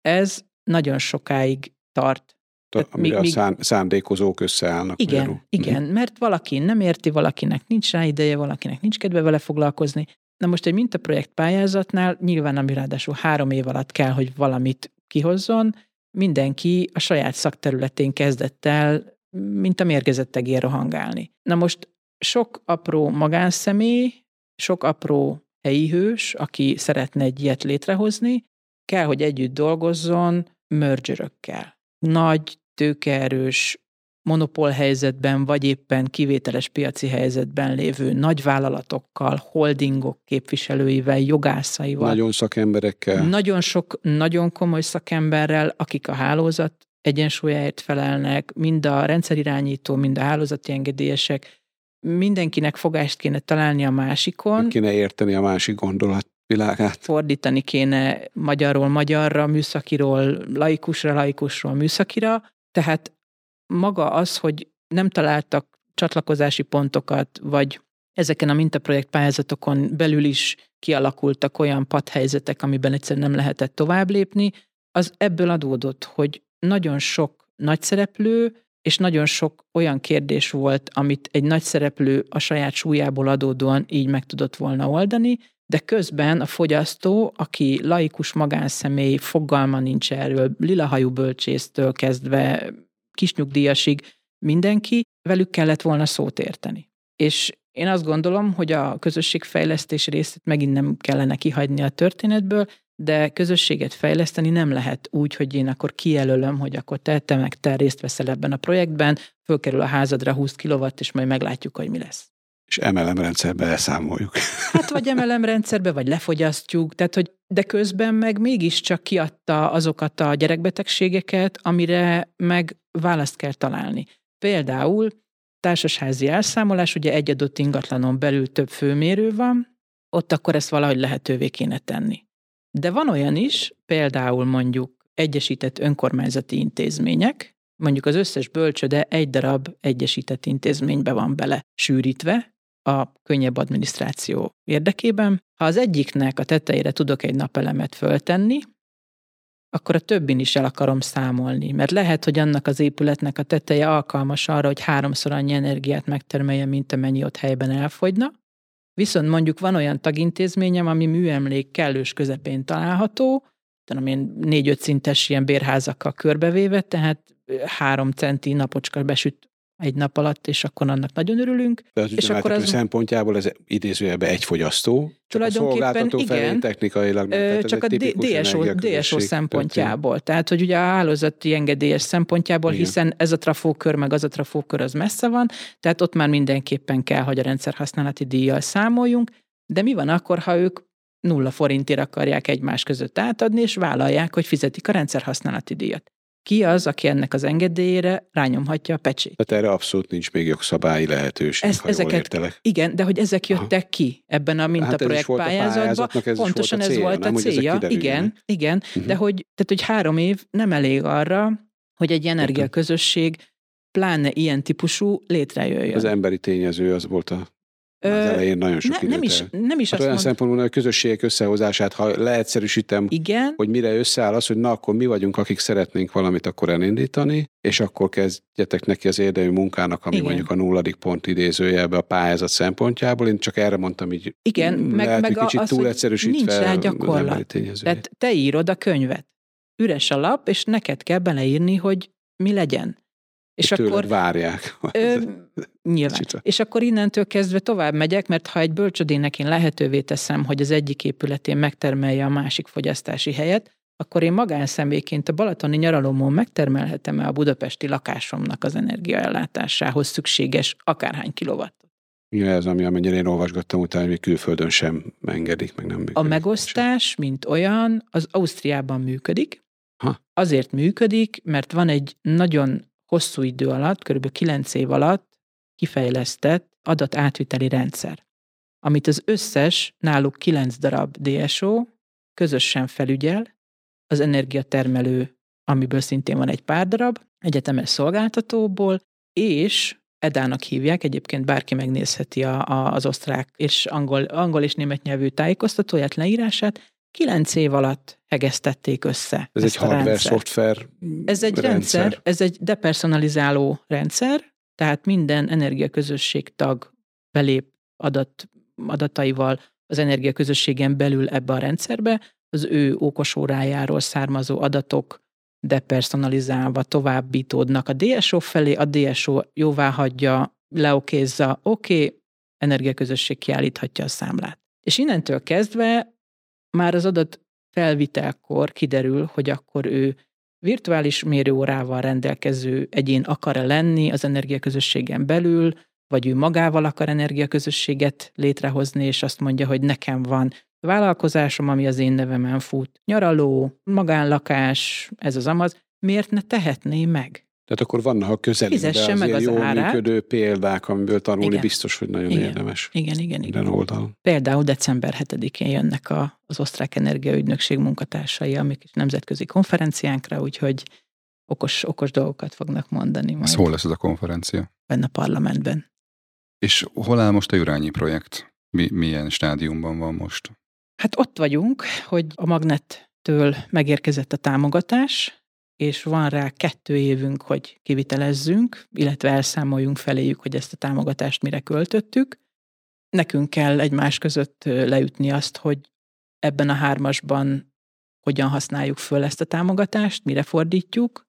Ez nagyon sokáig tart. Tehát, amire míg, a szándékozók összeállnak. Igen, ugyanú. igen, mm. mert valaki nem érti, valakinek nincs rá ideje, valakinek nincs kedve vele foglalkozni. Na most egy mintaprojekt pályázatnál nyilván, ami ráadásul három év alatt kell, hogy valamit kihozzon, mindenki a saját szakterületén kezdett el, mint a mérgezettegér rohangálni. Na most sok apró magánszemély, sok apró helyi hős, aki szeretne egy ilyet létrehozni, kell, hogy együtt dolgozzon mergerökkel. Nagy, tőkeerős, monopólhelyzetben, vagy éppen kivételes piaci helyzetben lévő nagyvállalatokkal, holdingok képviselőivel, jogászaival. Nagyon szakemberekkel. Nagyon sok, nagyon komoly szakemberrel, akik a hálózat egyensúlyáért felelnek, mind a rendszerirányító, mind a hálózati engedélyesek. Mindenkinek fogást kéne találni a másikon. Kéne érteni a másik gondolat. Világát. Fordítani kéne magyarról magyarra, műszakiról, laikusra, laikusról, műszakira. Tehát maga az, hogy nem találtak csatlakozási pontokat, vagy ezeken a mintaprojekt pályázatokon belül is kialakultak olyan padhelyzetek, amiben egyszerűen nem lehetett tovább lépni, az ebből adódott, hogy nagyon sok nagyszereplő, és nagyon sok olyan kérdés volt, amit egy nagyszereplő a saját súlyából adódóan így meg tudott volna oldani, de közben a fogyasztó, aki laikus magánszemély, fogalma nincs erről, lilahajú bölcsésztől kezdve kisnyugdíjasig, mindenki, velük kellett volna szót érteni. És én azt gondolom, hogy a közösségfejlesztés részét megint nem kellene kihagyni a történetből, de közösséget fejleszteni nem lehet úgy, hogy én akkor kijelölöm, hogy akkor te, te meg te részt veszel ebben a projektben, fölkerül a házadra húsz kilowatt, és majd meglátjuk, hogy mi lesz. És em el em rendszerbe elszámoljuk. Hát vagy em el em rendszerbe, vagy lefogyasztjuk, tehát hogy de közben meg mégiscsak kiadta azokat a gyerekbetegségeket, amire meg választ kell találni. Például társasházi elszámolás, ugye egy adott ingatlanon belül több főmérő van, ott akkor ezt valahogy lehetővé kéne tenni. De van olyan is, például mondjuk egyesített önkormányzati intézmények, mondjuk az összes bölcsőde egy darab egyesített intézménybe van bele sűrítve, a könnyebb adminisztráció érdekében. Ha az egyiknek a tetejére tudok egy napelemet föltenni, akkor a többin is el akarom számolni, mert lehet, hogy annak az épületnek a teteje alkalmas arra, hogy háromszor annyi energiát megtermelje, mint amennyi ott helyben elfogyna. Viszont mondjuk van olyan tagintézményem, ami műemlék kellős közepén található, tudom én négy-öt szintes ilyen bérházakkal körbevéve, tehát három centi napocska besüt egy nap alatt, és akkor annak nagyon örülünk. De az üzemeltető szempontjából ez idézőjelben egy fogyasztó, csak a szolgáltató felé technikailag. Csak a dé es o szempontjából. Tehát, hogy ugye a hálózati engedélyes szempontjából, hiszen ez a trafókör, meg az a trafókör az messze van, tehát ott már mindenképpen kell, hogy a rendszerhasználati díjjal számoljunk, de mi van akkor, ha ők nulla forintért akarják egymás között átadni, és vállalják, hogy fizetik a rendszerhasználati díjat? Ki az, aki ennek az engedélyére rányomhatja a pecsét? Tehát erre abszolút nincs még jogszabályi lehetőség, Ezt, ha ezeket, jól értelek. Igen, de hogy ezek jöttek Aha. ki ebben a mintaprojekt hát pályázatban. Pontosan ez volt a célja. Volt a célja. Igen, igen uh-huh. de hogy, tehát, hogy három év nem elég arra, hogy egy energiaközösség, pláne ilyen típusú, létrejöjjön. Az emberi tényező az volt a... Az elején nagyon sok ne, nem is, nem is hát azt olyan mond... szempontból, a közösségek összehozását, ha leegyszerűsítem, Igen. hogy mire összeáll az, hogy na, akkor mi vagyunk, akik szeretnénk valamit akkor elindítani, és akkor kezdjetek neki az érdemi munkának, ami Igen. mondjuk a nulladik pont idézőjelbe a pályázat szempontjából. Én csak erre mondtam így, Igen, meg, lehet, meg kicsit túl egyszerűsítve az emberi tényezőjét. Tehát te írod a könyvet, üres a lap, és neked kell beleírni, hogy mi legyen. És akkor várják. Ö, nyilván. Csita. És akkor innentől kezdve tovább megyek, mert ha egy bölcsödének én lehetővé teszem, hogy az egyik épületén megtermelje a másik fogyasztási helyet, akkor én magánszemélyként a balatoni nyaralomon megtermelhetem-e a budapesti lakásomnak az energiaellátásához szükséges akárhány kilovattot. Igen, ez ami, amennyire én olvasgattam utána, hogy külföldön sem engedik, meg nem működik. A megosztás, sem. mint olyan, az Ausztriában működik, Ha. Azért működik, mert van egy nagyon hosszú idő alatt, kb. kilenc év alatt kifejlesztett adatátviteli rendszer, amit az összes, náluk kilenc darab dé es o közösen felügyel, az energiatermelő, amiből szintén van egy pár darab, egyetemes szolgáltatóból, és edának hívják, egyébként bárki megnézheti a, a, az osztrák és angol, angol és német nyelvű tájékoztatóját, leírását, kilenc év alatt hegesztették össze. Ez egy hardware-szoftver Ez egy rendszer. rendszer, ez egy depersonalizáló rendszer, tehát minden energiaközösség tag belép adat, adataival az energiaközösségen belül ebbe a rendszerbe, az ő okosórájáról származó adatok depersonalizálva továbbítódnak a dé es o felé, a dé es o jóvá hagyja, leokézza, oké, okay, energiaközösség kiállíthatja a számlát. És innentől kezdve már az adat felvitelkor kiderül, hogy akkor ő virtuális mérőórával rendelkező egyén akar-e lenni az energiaközösségen belül, vagy ő magával akar energiaközösséget létrehozni, és azt mondja, hogy nekem van vállalkozásom, ami az én nevemen fut, nyaraló, magánlakás, ez az amaz, miért ne tehetné meg? Tehát akkor vannak a közelében az meg az jól árát. Működő példák, amiből tanulni igen. biztos, hogy nagyon igen. érdemes. Igen, igen, igen. Oldalon. Például december hetedikén jönnek a, az Osztrák Energiaügynökség munkatársai, amik nemzetközi konferenciánkra, úgyhogy okos, okos dolgokat fognak mondani majd. Ez hol lesz ez a konferencia? Benne a parlamentben. És hol áll most a Jurányi projekt? Mi, milyen stádiumban van most? Hát ott vagyunk, hogy a Magnettől megérkezett a támogatás, és van rá kettő évünk, hogy kivitelezzünk, illetve elszámoljunk feléjük, hogy ezt a támogatást mire költöttük. Nekünk kell egymás között leütni azt, hogy ebben a hármasban hogyan használjuk föl ezt a támogatást, mire fordítjuk,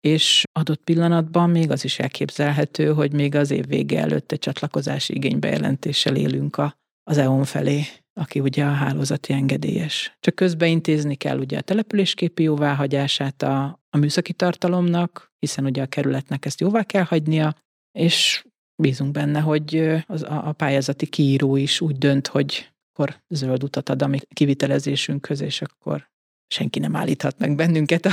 és adott pillanatban még az is elképzelhető, hogy még az év vége előtt egy csatlakozási igénybejelentéssel élünk a, az e on felé, aki ugye a hálózati engedélyes. Csak közbeintézni kell ugye a településképi jóváhagyását a, a műszaki tartalomnak, hiszen ugye a kerületnek ezt jóvá kell hagynia, és bízunk benne, hogy az, a, a pályázati kiíró is úgy dönt, hogy akkor zöld utat ad a mi kivitelezésünkhöz, és akkor senki nem állíthat meg bennünket. A...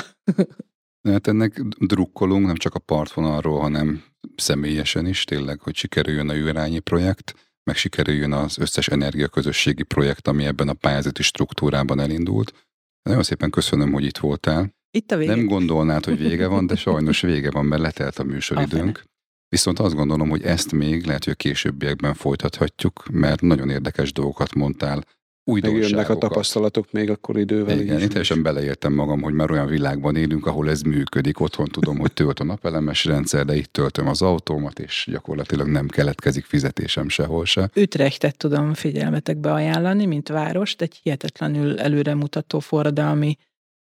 Hát ennek drukkolunk nem csak a partvonalról, hanem személyesen is tényleg, hogy sikerüljön a Jurányi projekt, meg sikerüljön az összes energiaközösségi projekt, ami ebben a pályázati struktúrában elindult. Nagyon szépen köszönöm, hogy itt voltál. Itt a vége. Nem gondolnád, hogy vége van, de sajnos vége van, mert letelt a műsoridőnk. Viszont azt gondolom, hogy ezt még lehet, hogy a későbbiekben folytathatjuk, mert nagyon érdekes dolgokat mondtál. Újdonságokat. Megjönnek a tapasztalatok még akkor idővel. Igen, én teljesen beleértem magam, hogy már olyan világban élünk, ahol ez működik. Otthon tudom, hogy tölt a napelemes rendszer, de itt töltöm az autómat, és gyakorlatilag nem keletkezik fizetésem sehol se. Utrechtet tudom figyelmetekbe ajánlani, mint várost, egy hihetetlenül előremutató forradalmi,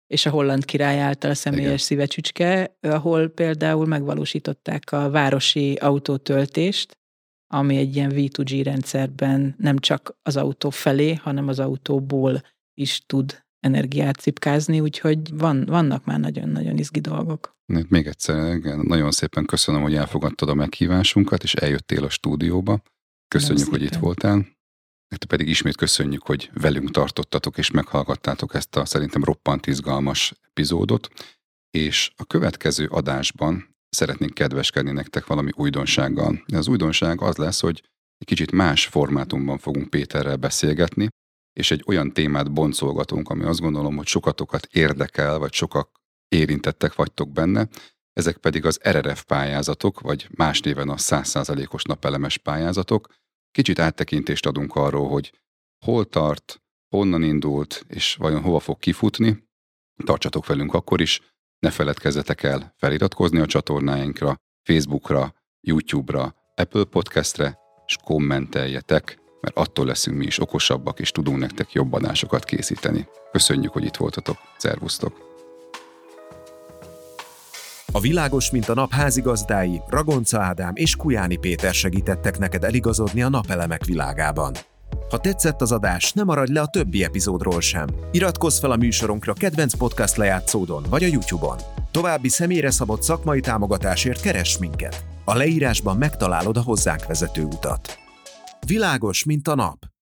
és a holland király által személyes igen. szívecsücske, ahol például megvalósították a városi autótöltést, ami egy ilyen vé kettő gé rendszerben nem csak az autó felé, hanem az autóból is tud energiát cipkázni, úgyhogy van, vannak már nagyon-nagyon izgi dolgok. Még egyszer, igen, nagyon szépen köszönöm, hogy elfogadtad a meghívásunkat, és eljöttél a stúdióba. Köszönjük, hogy itt voltál. Nektek pedig ismét köszönjük, hogy velünk tartottatok, és meghallgattátok ezt a szerintem roppant izgalmas epizódot, és a következő adásban szeretnénk kedveskedni nektek valami újdonsággal. Az újdonság az lesz, hogy egy kicsit más formátumban fogunk Péterrel beszélgetni, és egy olyan témát boncolgatunk, ami azt gondolom, hogy sokatokat érdekel, vagy sokak érintettek vagytok benne, ezek pedig az er er ef pályázatok, vagy más néven a száz százalékos napelemes pályázatok. Kicsit áttekintést adunk arról, hogy hol tart, honnan indult, és vajon hova fog kifutni. Tartsatok velünk akkor is, ne feledkezzetek el feliratkozni a csatornáinkra, Facebookra, YouTube-ra, Apple Podcastre, és kommenteljetek, mert attól leszünk mi is okosabbak, és tudunk nektek jobb adásokat készíteni. Köszönjük, hogy itt voltatok. Szervusztok! A Világos Mint a Nap házigazdái, Ragonczy Ádám és Kujáni Péter segítettek neked eligazodni a napelemek világában. Ha tetszett az adás, ne maradj le a többi epizódról sem. Iratkozz fel a műsorunkra kedvenc podcast lejátszódon vagy a YouTube-on. További személyre szabott szakmai támogatásért keress minket. A leírásban megtalálod a hozzánk vezető utat. Világos, mint a nap.